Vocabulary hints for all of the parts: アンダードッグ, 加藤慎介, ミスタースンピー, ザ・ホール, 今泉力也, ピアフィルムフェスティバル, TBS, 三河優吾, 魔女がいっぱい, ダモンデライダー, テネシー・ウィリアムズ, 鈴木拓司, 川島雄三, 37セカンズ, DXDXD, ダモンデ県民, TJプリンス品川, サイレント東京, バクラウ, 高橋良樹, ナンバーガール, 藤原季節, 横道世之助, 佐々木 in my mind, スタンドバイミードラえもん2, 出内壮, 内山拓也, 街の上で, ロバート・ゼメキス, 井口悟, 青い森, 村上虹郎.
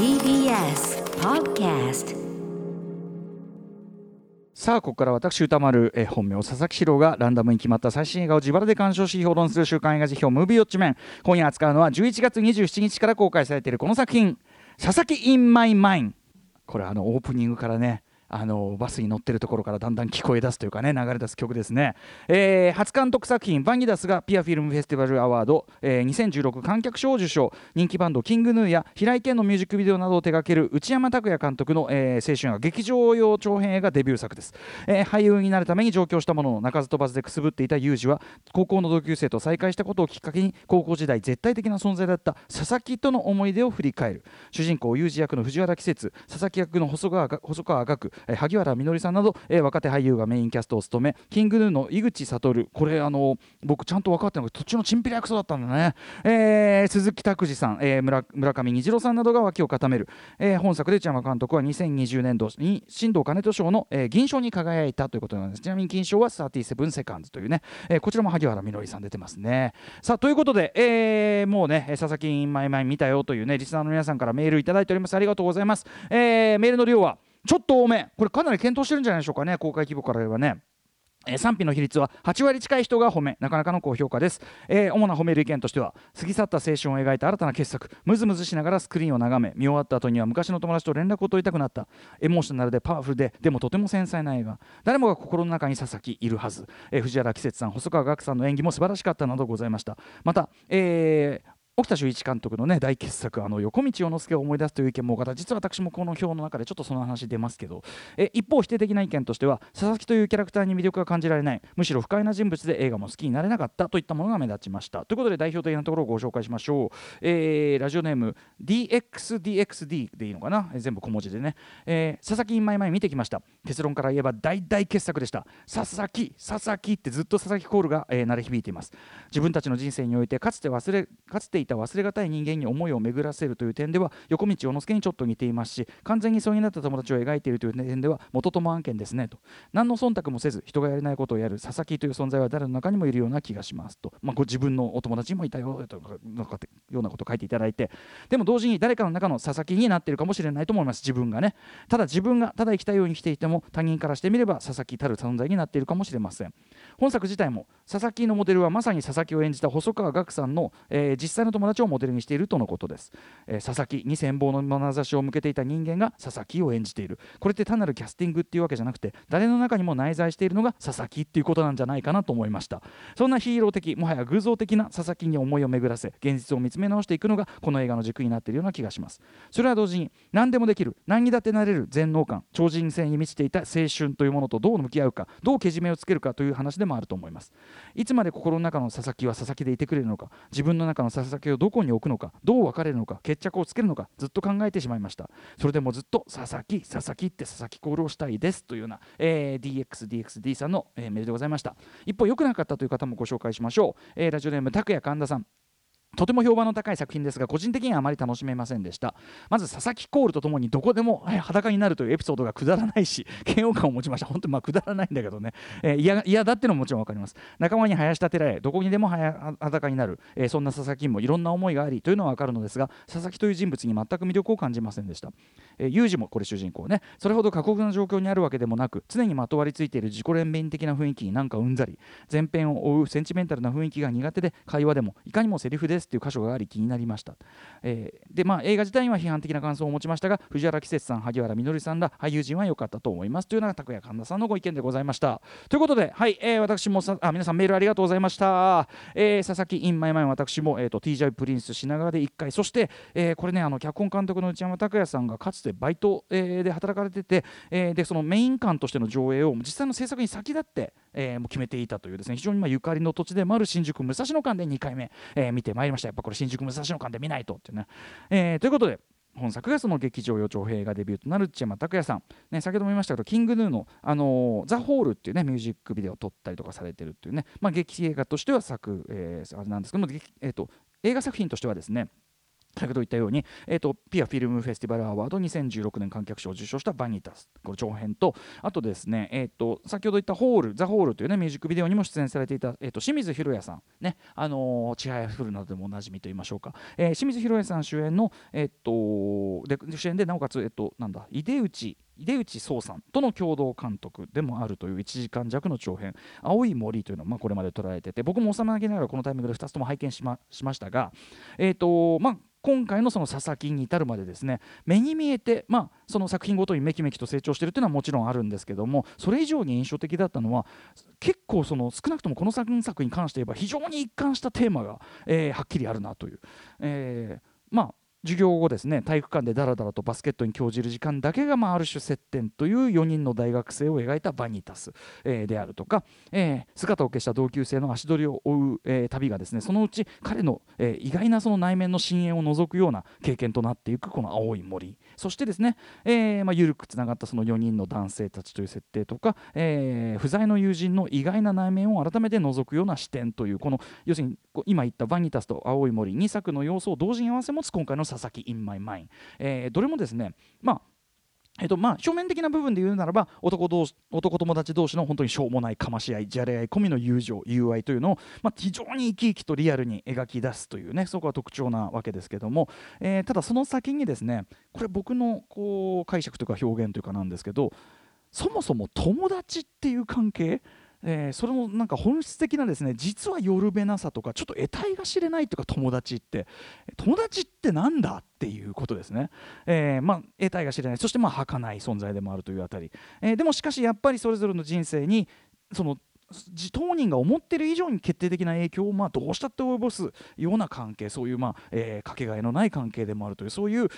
TBS Podcast。さあここから私歌丸、本名佐々木宏がランダムに決まった最新映画を自腹で鑑賞し評論する週刊映画辞表ムービーウォッチメン。今夜扱うのは11月27日から公開されているこの作品、佐々木 in my mind。 これオープニングからね、バスに乗ってるところからだんだん聞こえ出すというかね、流れ出す曲ですね。初監督作品VANITASがピアフィルムフェスティバルアワード、2016観客賞を受賞。人気バンドキングヌーや平井堅のミュージックビデオなどを手掛ける内山拓也監督の、青春が劇場用長編映画デビュー作です。俳優になるために上京したものの鳴かず飛ばずでくすぶっていた裕二は高校の同級生と再会したことをきっかけに高校時代絶対的な存在だった佐々木との思い出を振り返る。主人公裕二役の藤原季節、佐々木役の細川岳、萩原みのりさんなど、若手俳優がメインキャストを務め、キングヌーの井口悟、これ僕ちゃんと分かってないのが途中のチンピラ役所だったんだね、鈴木拓司さん、村上虹郎さんなどが脇を固める。本作で内山監督は2020年度に新藤兼人賞の、銀賞に輝いたということなんです。ちなみに銀賞は37セカンズというね、こちらも萩原みのりさん出てますね。さあということで、もうね佐々木 in my mind 見たよというねリスナーの皆さんからメールいただいております。ありがとうございます、メールの量はちょっと多め、これかなり検討してるんじゃないでしょうかね、公開規模から言えばね。賛否の比率は8割近い人が褒め、なかなかの高評価です。主な褒める意見としては、過ぎ去った青春を描いた新たな傑作、ムズムズしながらスクリーンを眺め、見終わった後には昔の友達と連絡を取りたくなった、エモーショナルでパワフルで、でもとても繊細な映画、誰もが心の中に佐々木いるはず、藤原季節さん、細川岳さんの演技も素晴らしかったなどございました。また、沖田修一監督の、ね、大傑作横道世之助を思い出すという意見も多かった。実は私もこの表の中でちょっとその話出ますけど、一方否定的な意見としては、佐々木というキャラクターに魅力が感じられない、むしろ不快な人物で映画も好きになれなかったといったものが目立ちましたということで、代表的なところをご紹介しましょう。ラジオネーム DXDXD でいいのかな、全部小文字でね、佐々木 in my mind 見てきました。結論から言えば大傑作でした。佐々木佐々木ってずっと佐々木コールが、鳴り響いています。自分たちの人生においてかつていた忘れがたい人間に思いを巡らせるという点では横道世之助にちょっと似ていますし、完全にそうになった友達を描いているという点では元友案件ですねと。何の忖度もせず人がやれないことをやる佐々木という存在は誰の中にもいるような気がしますと、ご自分のお友達にもいたよとようなことを書いていただいて、でも同時に誰かの中の佐々木になっているかもしれないと思います。自分がね、ただ生きたように生きていても他人からしてみれば佐々木たる存在になっているかもしれません。本作自体も佐々木のモデルはまさに佐々木を演じた細川岳さんの、実際の友達をモデルにしているとのことです、佐々木に羨望の眼差しを向けていた人間が佐々木を演じている。これって単なるキャスティングっていうわけじゃなくて、誰の中にも内在しているのが佐々木っていうことなんじゃないかなと思いました。そんなヒーロー的、もはや偶像的な佐々木に思いを巡らせ現実を見つめ直していくのがこの映画の軸になっているような気がします。それは同時に何でもできる、何にだってなれる全能感、超人性に満ちていた青春というものとどう向き合うか、どうけじめをつけるかという話でもあると思います。いつまで心の中の佐々木は佐々木でいてくれるのか、自分の中の佐々木をどこに置くのか、どう分かれるのか、決着をつけるのか、ずっと考えてしまいました。それでもずっと佐々木佐々木って佐々木コールをしたいですというような、DXDXD さんの、メールでございました。一方良くなかったという方もご紹介しましょう。ラジオネーム拓也神田さん、とても評判の高い作品ですが個人的にはあまり楽しめませんでした。まず佐々木コールとともにどこでも裸になるというエピソードがくだらないし嫌悪感を持ちました。本当にくだらないんだけどね、嫌だってのももちろん分かります。仲間に生やしたてられどこにでも裸になる、そんな佐々木もいろんな思いがありというのは分かるのですが、佐々木という人物に全く魅力を感じませんでした。裕二もこれ主人公ね、それほど過酷な状況にあるわけでもなく、常にまとわりついている自己憐憫的な雰囲気にうんざり、前編を追うセンチメンタルな雰囲気が苦手で、会話でもいかにもセリフでという箇所があり気になりました、で映画自体には批判的な感想を持ちましたが、藤原季節さん、萩原みのりさんら俳優陣は良かったと思いますというのが拓也神田さんのご意見でございましたということで、はい、私も皆さんメールありがとうございました、佐々木 in my mind 私も、TJ プリンス品川で1回、そして、これね脚本監督の内山拓也さんがかつてバイト、で働かれてて、でそのメイン館としての上映を実際の制作に先立って、もう決めていたというですね、非常にゆかりの土地でもある新宿武蔵野館で2回目、見てまいりました。やっぱこれ新宿武蔵野館で見ないとってね、ということで本作がその劇場用長編映画デビューとなる内山拓也さん、ね、先ほども言いましたけどキングヌーの、ザ・ホールっていうねミュージックビデオを撮ったりとかされてるっていうね、劇映画としてはあれなんですけども、映画作品としてはですね先ほど言ったように、ピアフィルムフェスティバルアワード2016年観客賞を受賞したバニタス、これ長編と、あとですね、先ほど言ったホール、ザ・ホールという、ね、ミュージックビデオにも出演されていた、清水宏也さん、ね、ちはやふるなどでもおなじみと言いましょうか、清水宏也さん主演の、主演でなおかつ、なんだ、出内壮さんとの共同監督でもあるという1時間弱の長編「青い森」というのをこれまで捉えてて、僕も幼なげながらこのタイミングで2つとも拝見しましたが、今回のその佐々木に至るまでですね、目に見えて、その作品ごとにめきめきと成長しているというのはもちろんあるんですけども、それ以上に印象的だったのは、結構その少なくともこの作品に関して言えば非常に一貫したテーマが、はっきりあるなという。授業後ですね、体育館でだらだらとバスケットに興じる時間だけが、ある種接点という4人の大学生を描いたバニタス、であるとか、姿を消した同級生の足取りを追う、旅がですね、そのうち彼の、意外なその内面の深淵を覗くような経験となっていくこの青い森、そしてですね、緩くつながったその4人の男性たちという設定とか、不在の友人の意外な内面を改めて覗くような視点という、この要するに今言ったバニタスと青い森2作の要素を同時に合わせ持つ今回の佐々木 in my mind、どれもですね、表面的な部分で言うならば男友達同士の本当にしょうもないかまし合い、じゃれ合い込みの友情、友愛というのを、非常に生き生きとリアルに描き出すというね、そこが特徴なわけですけども、ただその先にですね、これ僕のこう解釈というか表現というかなんですけど、そもそも友達っていう関係、それもなんか本質的なですね、実はよるべなさとか、ちょっと得体が知れないというか、友達ってなんだっていうことですね、得体が知れない、そして儚い存在でもあるというあたり、でもしかしやっぱりそれぞれの人生にその当人が思っている以上に決定的な影響を、どうしたって及ぼすような関係、そういう、かけがえのない関係でもあるという、そういう、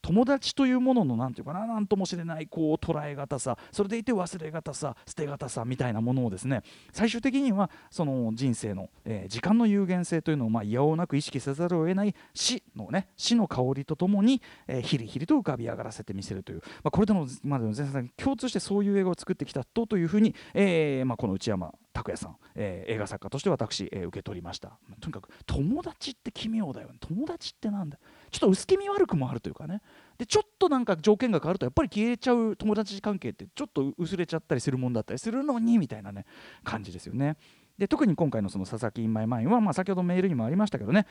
友達というもののなんともしれないこう捉え方さ、それでいて忘れ方さ、捨て方さみたいなものをですね、最終的にはその人生の、時間の有限性というのをいやおうなく意識せざるを得ない死の香りとともに、ヒリヒリと浮かび上がらせてみせるという、これでもまでの前作に共通してそういう映画を作ってきたというふうに、この内山拓也さん、映画作家として私、受け取りました。とにかく友達って奇妙だよね、友達ってなんだ、ちょっと薄気味悪くもあるというかね、でちょっとなんか条件が変わるとやっぱり消えちゃう友達関係ってちょっと薄れちゃったりするもんだったりするのにみたいなね、感じですよね。で特に今回のその佐々木 in my mind は、先ほどメールにもありましたけどね、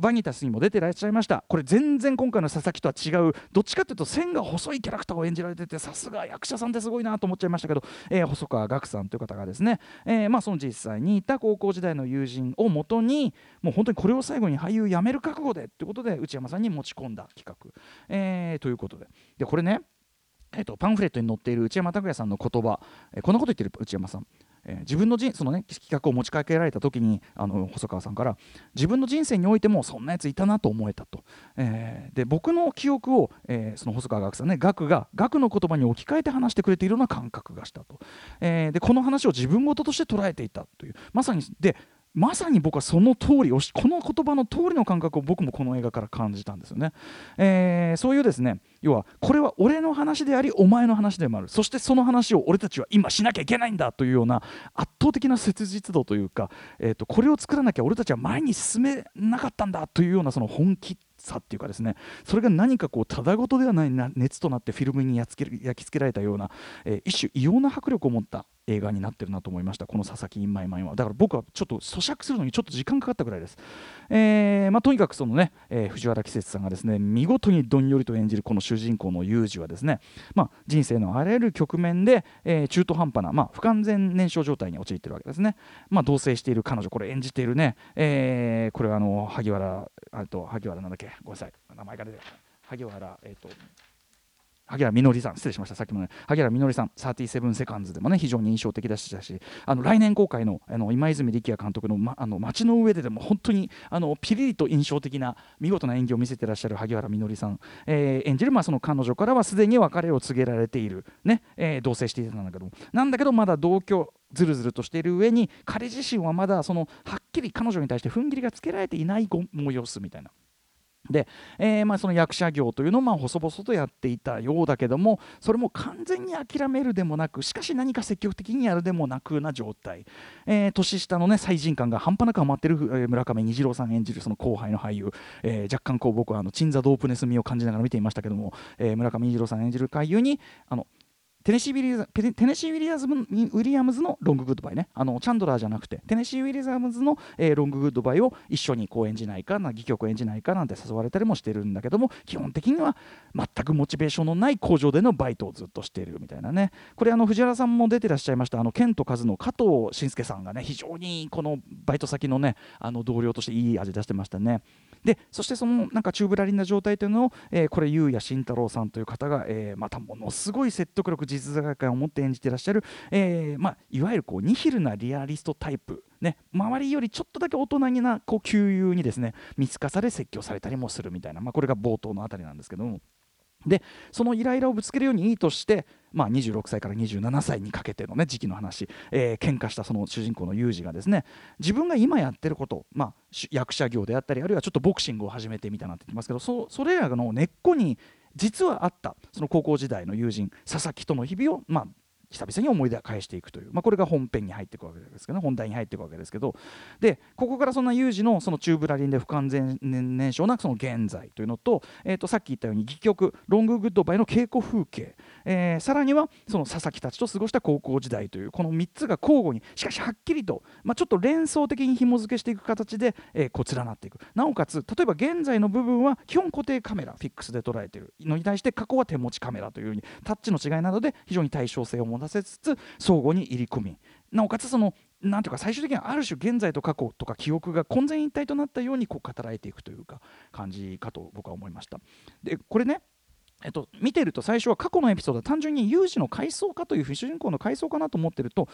バニタスにも出てらっしゃいました。これ全然今回の佐々木とは違う、どっちかというと線が細いキャラクターを演じられてて、さすが役者さんってすごいなと思っちゃいましたけど、細川岳さんという方がですね、その実際にいた高校時代の友人をもとに、もう本当にこれを最後に俳優辞める覚悟でということで内山さんに持ち込んだ企画、ということで、これね、パンフレットに載っている内山拓也さんの言葉、こんなこと言ってる内山さん、自分のその、ね、企画を持ちかけられた時に細川さんから、自分の人生においてもそんなやついたなと思えたと、で僕の記憶を、その細川岳さんね、岳の言葉に置き換えて話してくれているような感覚がしたと、でこの話を自分事として捉えていたという、まさに僕はその通り、この言葉の通りの感覚を僕もこの映画から感じたんですよね。そういうですね、要はこれは俺の話でありお前の話でもある、そしてその話を俺たちは今しなきゃいけないんだというような圧倒的な切実度というか、これを作らなきゃ俺たちは前に進めなかったんだというようなその本気さっていうかですね、それが何かこうただごとではない熱となってフィルムに焼き付けられたような、一種異様な迫力を持った映画になってるなと思いました。この佐々木 in my mind はだから僕はちょっと咀嚼するのにちょっと時間かかったぐらいです。とにかくそのね、藤原季節さんがですね、見事にどんよりと演じるこの主人公のユージはですね、人生のあらゆる局面で、中途半端な、不完全燃焼状態に陥っているわけですね。同棲している彼女、これ演じているね、これは萩原なんだっけ、ごめんなさい名前が出て、萩原みのりさん、失礼しました、さっきもね、萩原みのりさん、37セカンズでもね、非常に印象的でしたし、来年公開の、今泉力也監督の、街の上でも本当にピリリと印象的な見事な演技を見せてらっしゃる萩原みのりさん、演じる、その彼女からはすでに別れを告げられている、ね、同棲していたんだけども、まだ同居ずるずるとしている上に、彼自身はまだはっきり彼女に対して踏ん切りがつけられていないご様子みたいな。で、その役者業というのを細々とやっていたようだけども、それも完全に諦めるでもなく、しかし何か積極的にやるでもなくな状態、年下の、最新感が半端なくハマってる村上虹郎さん演じるその後輩の俳優、若干僕は鎮座ドープネス味を感じながら見ていましたけども、村上虹郎さん演じる俳優にテネシー・ウィリアムズのロンググッドバイね、チャンドラーじゃなくてテネシー・ウィリアムズの、ロンググッドバイを一緒に演じないかな、戯曲演じないかなんて誘われたりもしてるんだけども、基本的には全くモチベーションのない工場でのバイトをずっとしているみたいなね。これ藤原さんも出てらっしゃいました剣と数の加藤慎介さんがね、非常にこのバイト先のね同僚としていい味出してましたね。でそしてそのなんかチューブラリンな状態というのを、これ優也慎太郎さんという方が、またものすごい説得力実在感を持って演じてらっしゃる、いわゆるニヒルなリアリストタイプね、周りよりちょっとだけ大人な旧友にですね見透かされ説教されたりもするみたいな、これが冒頭のあたりなんですけども、でそのイライラをぶつけるようにいいとして、26歳から27歳にかけての、時期の話、喧嘩したその主人公のユージがですね、自分が今やってること、役者業であったり、あるいはちょっとボクシングを始めてみたいなって言ってますけど、それらの根っこに実はあったその高校時代の友人佐々木との日々を、久々に思い出を返していくという、これが本題に入っていくわけですけど、でここからそんなユージのそのチューブラリンで不完全燃焼なその現在というのと、さっき言ったように戯曲ロンググッドバイの稽古風景、さらにはその佐々木たちと過ごした高校時代というこの3つが交互に、しかしはっきりと、ちょっと連想的に紐付けしていく形で、連なっていく。なおかつ例えば現在の部分は基本固定カメラフィックスで捉えているのに対して過去は手持ちカメラというようにタッチの違いなどで非常に対称性を持出せつつ相互に入り込み、なおかつそのなんていうか最終的にはある種現在と過去とか記憶が混然一体となったように語られていくというか感じかと僕は思いました。でこれね見てると最初は過去のエピソードは単純にユージの回想かという主人公の回想かなと思ってると、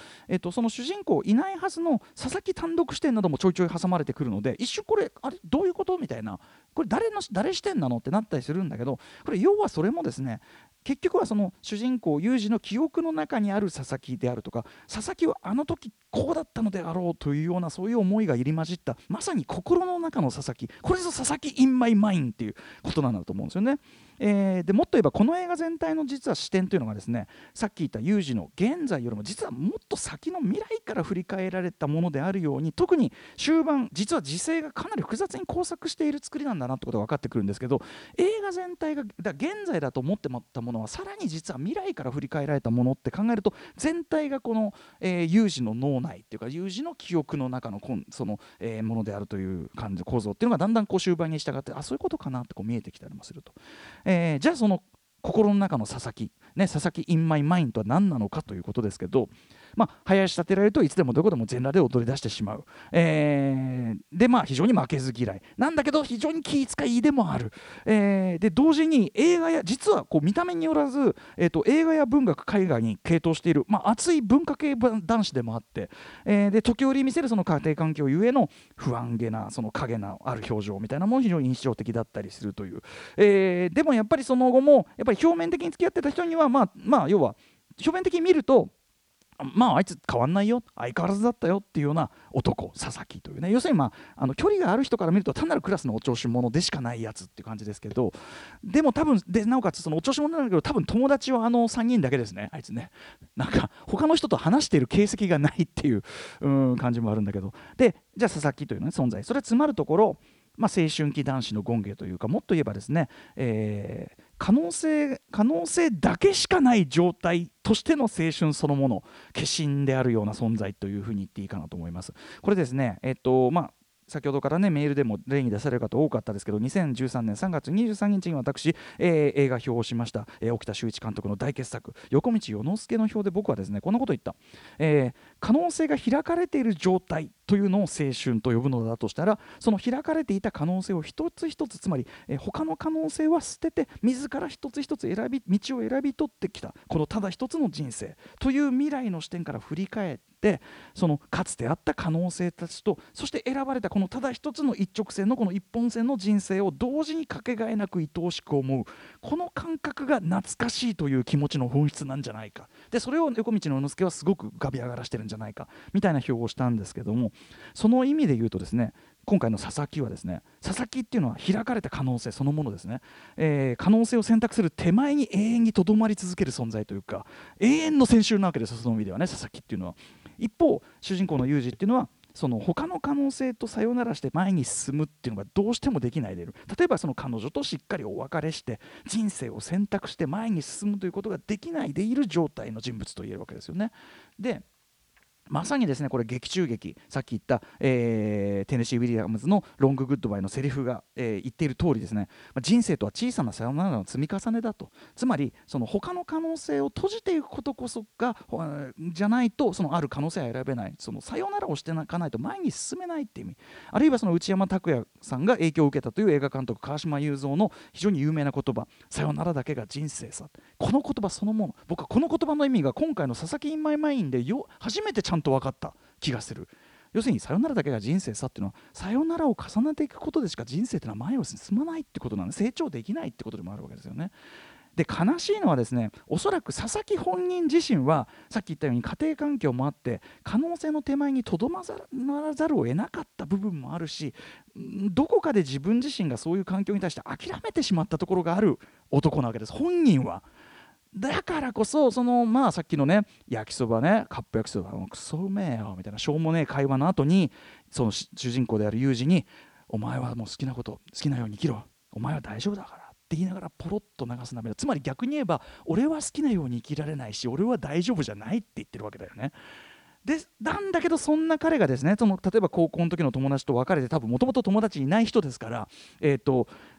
その主人公いないはずの佐々木単独視点などもちょいちょい挟まれてくるので、一瞬これあれどういうことみたいな、これ誰視点なのってなったりするんだけど、これ要はそれもですね、結局はその主人公ユージの記憶の中にある佐々木であるとか、佐々木はあの時こうだったのであろうというようなそういう思いが入り混じった、まさに心の中の佐々木、これぞ佐々木 in my mind っていうことなんだと思うんですよね。でもっと言えばこの映画全体の実は視点というのがですね、さっき言ったユージの現在よりも実はもっと先の未来から振り返られたものであるように、特に終盤実は時勢がかなり複雑に交錯している作りなんだなってことが分かってくるんですけど、映画全体が現在だと思ってもったものはさらに実は未来から振り返られたものって考えると、全体がこの、ユージの脳内っていうかユージの記憶の中のその、ものであるという感じ構造っていうのがだんだん終盤に従って、そういうことかなって見えてきたりもすると。じゃあその心の中の佐々木、佐々木 in my mind とは何なのかということですけど、林立てられるといつでもどこでも全裸で踊り出してしまう、で非常に負けず嫌いなんだけど非常に気遣いでもある、で同時に映画や実は見た目によらず、映画や文学海外に傾倒している、熱い文化系男子でもあって、で時折見せるその家庭環境ゆえの不安げなその影のある表情みたいなもの非常に印象的だったりするという、でもやっぱりその後もやっぱり表面的に付き合ってた人には要は表面的に見るとあいつ変わんないよ、相変わらずだったよっていうような男佐々木というね、要するに距離がある人から見ると単なるクラスのお調子者でしかないやつっていう感じですけど、でも多分でなおかつそのお調子者なんだけど多分友達はあの3人だけですね、あいつね、なんか他の人と話している形跡がないっていう、感じもあるんだけど、でじゃあ佐々木というのね存在、それは詰まるところ、青春期男子の権化というか、もっと言えばですね、可能性だけしかない状態としての青春そのもの、化身であるような存在というふうに言っていいかなと思います。これですね、先ほどからねメールでも例に出される方多かったですけど、2013年3月23日に私、映画表をしました、沖田修一監督の大傑作横道世之助の表で僕はですねこんなこと言った、可能性が開かれている状態というのを青春と呼ぶのだとしたら、その開かれていた可能性を一つ一つ、つまり、他の可能性は捨てて自ら一つ一つ道を選び取ってきたこのただ一つの人生という未来の視点から振り返って、そのかつてあった可能性たちと、そして選ばれたこのただ一つの一直線のこの一本線の人生を同時にかけがえなく愛おしく思う、この感覚が懐かしいという気持ちの本質なんじゃないか、でそれを横道世之助はすごく浮かび上がらしてるんじゃないかみたいな表をしたんですけども、その意味で言うとですね、今回の佐々木はですね、佐々木っていうのは開かれた可能性そのものですね、可能性を選択する手前に永遠にとどまり続ける存在というか、永遠の選手なわけですよ、その意味ではね、佐々木っていうのは。一方、主人公のユージっていうのはその他の可能性とさよならして前に進むっていうのがどうしてもできないでいる。例えばその彼女としっかりお別れして人生を選択して前に進むということができないでいる状態の人物と言えるわけですよね。でまさにですね、これ劇中劇、さっき言った、テネシー・ウィリアムズのロング・グッドバイのセリフが、言っている通りですね、人生とは小さなさよならの積み重ねだと。つまりその他の可能性を閉じていくことこそがじゃないと、そのある可能性は選べない、そのさよならをしていかないと前に進めないっていう意味。あるいはその内山拓也さんが影響を受けたという映画監督川島雄三の非常に有名な言葉、さよならだけが人生さ、この言葉そのもの、僕はこの言葉の意味が今回の佐々木インマイマインで初めてちゃんと分かった気がする。要するにさよならだけが人生さっていうのは、さよならを重ねていくことでしか人生っていうのは前を進まないってことなので、成長できないってことでもあるわけですよね。で悲しいのはですね、おそらく佐々木本人自身はさっき言ったように家庭環境もあって可能性の手前にとどまらざるを得なかった部分もあるし、どこかで自分自身がそういう環境に対して諦めてしまったところがある男なわけです、本人は。だからこそその、さっきのね焼きそばね、カップ焼きそばクソうめえよみたいなしょうもねえ会話の後に、その主人公であるユージにお前はもう好きなこと好きなように生きろ、お前は大丈夫だからって言いながらポロッと流す涙。つまり逆に言えば俺は好きなように生きられないし俺は大丈夫じゃないって言ってるわけだよね。でなんだけどそんな彼がですね、その例えば高校の時の友達と別れて、多分もともと友達いない人ですから、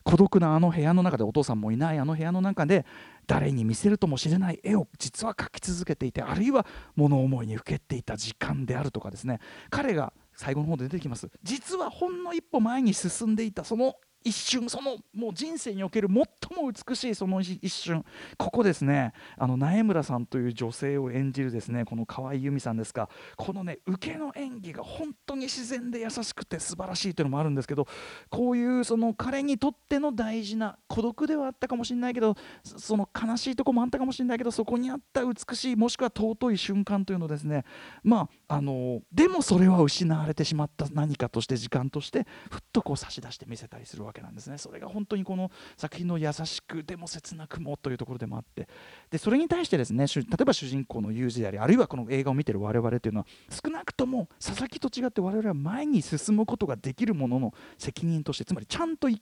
孤独なあの部屋の中で、お父さんもいないあの部屋の中で誰に見せるともしれない絵を実は描き続けていて、あるいは物思いにふけっていた時間であるとかですね、彼が最後の方で出てきます、実はほんの一歩前に進んでいたその一瞬、そのもう人生における最も美しいその一瞬、ここですね、苗村さんという女性を演じるですね、この河合由美さんですか、このね受けの演技が本当に自然で優しくて素晴らしいというのもあるんですけど、こういうその彼にとっての大事な孤独ではあったかもしれないけど、その悲しいとこもあったかもしれないけど、そこにあった美しいもしくは尊い瞬間というのですね、でもそれは失われてしまった何かとして、時間としてふっとこう差し出して見せたりするわけなんですね。それが本当にこの作品の優しくでも切なくもというところでもあって、でそれに対してですね、例えば主人公のユージであり、あるいはこの映画を見てる我々というのは、少なくとも佐々木と違って我々は前に進むことができるものの責任として、つまりちゃんと生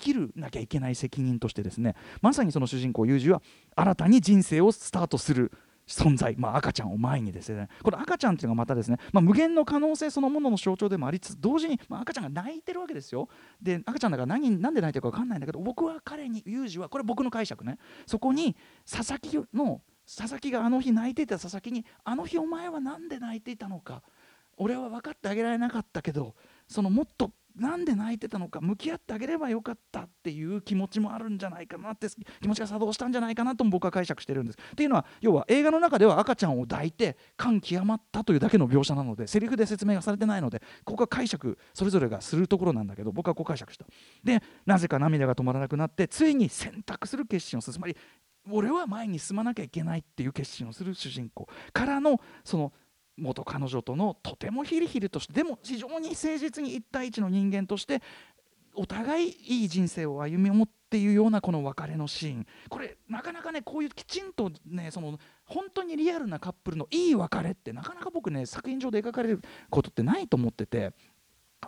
きるなきゃいけない責任としてですね、まさにその主人公ユージは新たに人生をスタートする存在、赤ちゃんを前にですね、この赤ちゃんというのがまたですね、無限の可能性そのものの象徴でもありつつ、同時に、赤ちゃんが泣いてるわけですよ。で赤ちゃんだからなんで泣いてるか分かんないんだけど、僕は彼に、ユージは、これ僕の解釈ね、そこに佐々木があの日泣いていた佐々木に、あの日お前はなんで泣いていたのか、俺は分かってあげられなかったけど、そのもっとなんで泣いてたのか向き合ってあげればよかったっていう気持ちもあるんじゃないかなって、気持ちが作動したんじゃないかなとも僕は解釈してるんです。っていうのは、要は映画の中では赤ちゃんを抱いて感極まったというだけの描写なので、セリフで説明がされてないので、ここは解釈それぞれがするところなんだけど、僕はこう解釈した。でなぜか涙が止まらなくなって、ついに選択する決心をする、つまり俺は前に進まなきゃいけないっていう決心をする主人公からの、その元彼女とのとてもヒリヒリとして、でも非常に誠実に一対一の人間としてお互いいい人生を歩みを持っているような、この別れのシーン、これなかなかね、こういうきちんとね、その本当にリアルなカップルのいい別れってなかなか僕ね、作品上で描かれることってないと思ってて、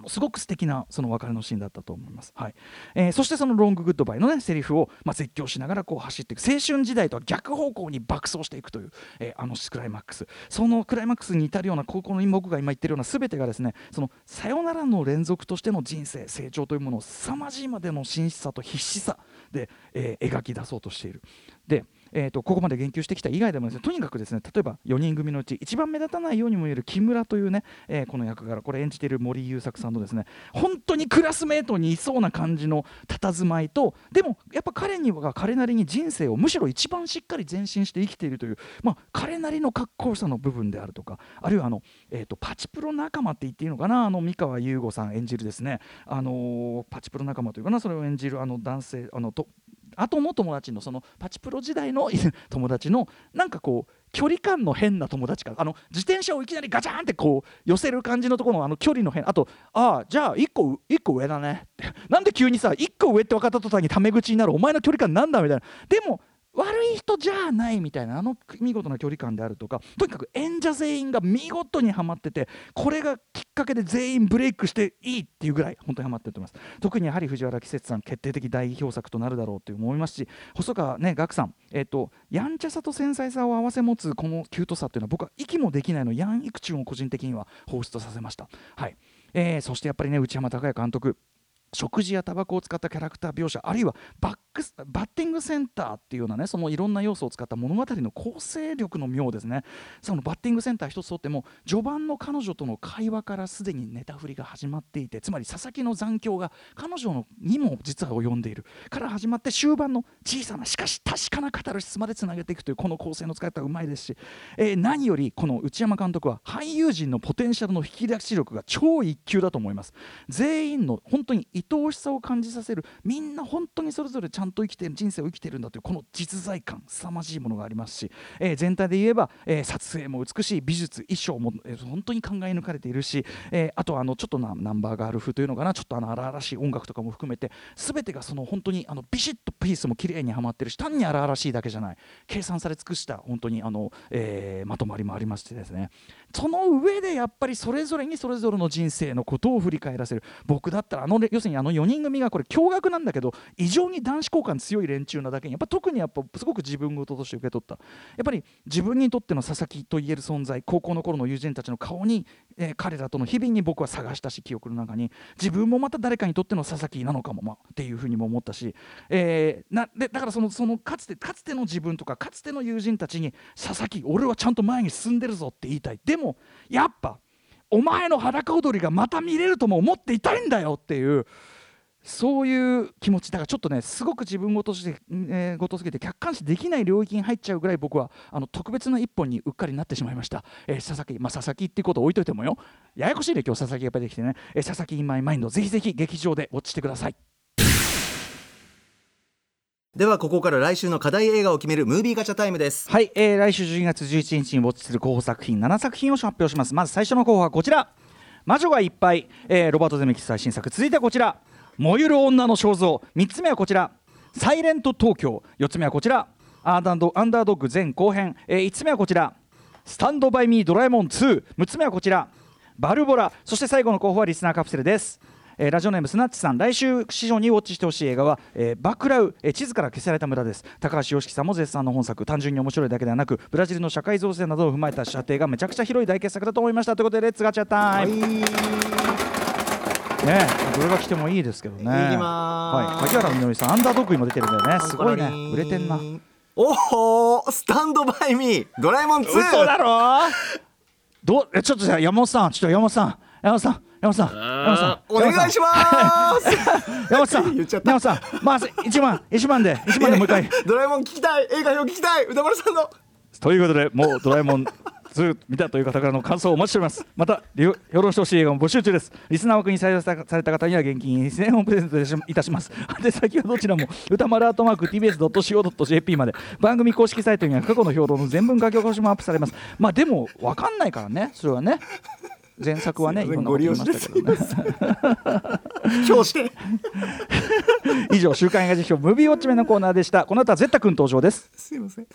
すごく素敵なその別れのシーンだったと思います、はい。そしてそのロンググッドバイのねセリフを、絶叫しながらこう走っていく、青春時代とは逆方向に爆走していくという、クライマックス、そのクライマックスに至るような、この僕が今言ってるような全てがですね、そのさよならの連続としての人生成長というものを凄まじいまでの真摯さと必死さで、描き出そうとしている。でここまで言及してきた以外でもですね、とにかくですね、例えば4人組のうち一番目立たないようにも見える木村というね、この役柄、これ演じている森優作さんのですね、本当にクラスメートにいそうな感じの佇まいと、でもやっぱ彼には彼なりに人生をむしろ一番しっかり前進して生きているという、彼なりのかっこよさの部分であるとか、あるいはパチプロ仲間って言っていいのかな、三河優吾さん演じるですね、パチプロ仲間というかな、それを演じるあの男性、後の友達のそのパチプロ時代の友達のなんかこう距離感の変な友達から、あの自転車をいきなりガチャンってこう寄せる感じのところのあの距離の変、あとああじゃあ1個上だねってなんで急にさ1個上って分かった途端にタメ口になるお前の距離感なんだみたいな、でも悪い人じゃないみたいなあの見事な距離感であるとか、とにかく演者全員が見事にハマってて、これがきっかけで全員ブレイクしていいっていうぐらい本当にハマってると思います。特にやはり藤原季節さん決定的代表作となるだろうと思いますし、細川ね岳さん、やんちゃさと繊細さを併せ持つこのキュートさというのは僕は息もできないのヤンイクチュンを個人的には放出させました。はい、そしてやっぱりね内山高也監督、食事やタバコを使ったキャラクター描写、あるいはバッティングセンターっていうようなね、そのいろんな要素を使った物語の構成力の妙ですね。そのバッティングセンター一つとっても序盤の彼女との会話からすでにネタ振りが始まっていて、つまり佐々木の残響が彼女にも実は及んでいるから始まって、終盤の小さなしかし確かなカタルシスまでつなげていくというこの構成の使い方うまいですし、何よりこの内山監督は俳優陣のポテンシャルの引き出し力が超一級だと思います。全員の本当に愛おしさを感じさせる、みんな本当にそれぞれちゃんと生きてる人生を生きてるんだというこの実在感、凄まじいものがありますし、全体で言えば、撮影も美しい、美術衣装も、本当に考え抜かれているし、あとはちょっとナンバーガール風というのかな、ちょっと荒々しい音楽とかも含めて全てがその本当にビシッとピースも綺麗にはまってるし、単に荒々しいだけじゃない、計算され尽くした本当にまとまりもありましてですね、その上でやっぱりそれぞれにそれぞれの人生のことを振り返らせる。僕だったら要するに4人組がこれ驚愕なんだけど異常に男子交換強い連中なだけに、特にすごく自分事として受け取った。やっぱり自分にとっての佐々木といえる存在、高校の頃の友人たちの顔に、彼らとの日々に僕は探したし、記憶の中に自分もまた誰かにとっての佐々木なのかも、っていうふうにも思ったし、だからそのかつての自分とかかつての友人たちに佐々木俺はちゃんと前に進んでるぞって言いたい、でもやっぱお前の裸踊りがまた見れるとも思っていたいんだよっていう、そういう気持ちだから、ちょっとねすごく自分ごとして、すぎて客観視できない領域に入っちゃうぐらい僕は特別な一本にうっかりなってしまいました。佐々木、佐々木っていうことを置いといてもよ、ややこしいね今日佐々木が出てきてね、佐々木インマイマインド、ぜひぜひ劇場でウォッチしてください。ではここから来週の課題映画を決めるムービーガチャタイムです。はい、来週12月11日にウォッチする候補作品7作品を発表します。まず最初の候補はこちら、魔女がいっぱい、ロバート・ゼメキス最新作。続いてはこちら、燃ゆる女の肖像。3つ目はこちら、サイレント東京。4つ目はこちら、アンダードッグ前後編。5つ目はこちら、スタンドバイミードラえもん2。6つ目はこちら、バルボラ。そして最後の候補はリスナーカプセルです。ラジオネームスナッチさん、来週市場にウォッチしてほしい映画は、バクラウ、地図から消された村です。高橋良樹さんも絶賛の本作、単純に面白いだけではなくブラジルの社会情勢などを踏まえた射程がめちゃくちゃ広い大傑作だと思いました。ということでレッツガチャタイム、ね、どれが来てもいいですけどね。萩原みのりさん、アンダードッグにも出てるんだよね。すごいね、売れてんな。おお、スタンドバイミードラえもん2。嘘だろちょっと山本さん、山本さんお願いします山本さん、まあ、1万でもう一回ドラえもん聞きたい、映画表聞きたい、歌丸さんのということで、もうドラえもんずっと見たという方からの感想をお待ちしております。また評論してほしい映画も募集中です。リスナー枠に採用された方には現金1000円をプレゼントいたします。で先はどちらも歌丸@tbs.co.jp まで。番組公式サイトには過去の評論の全文書き起こしもアップされます。まあでも分かんないからね、それはね前作はね、いろんなこと言いましたけどね。今日して以上、週刊映画辞表ムービーウォッチメンのコーナーでした。この後はゼッタ君登場です。すいません。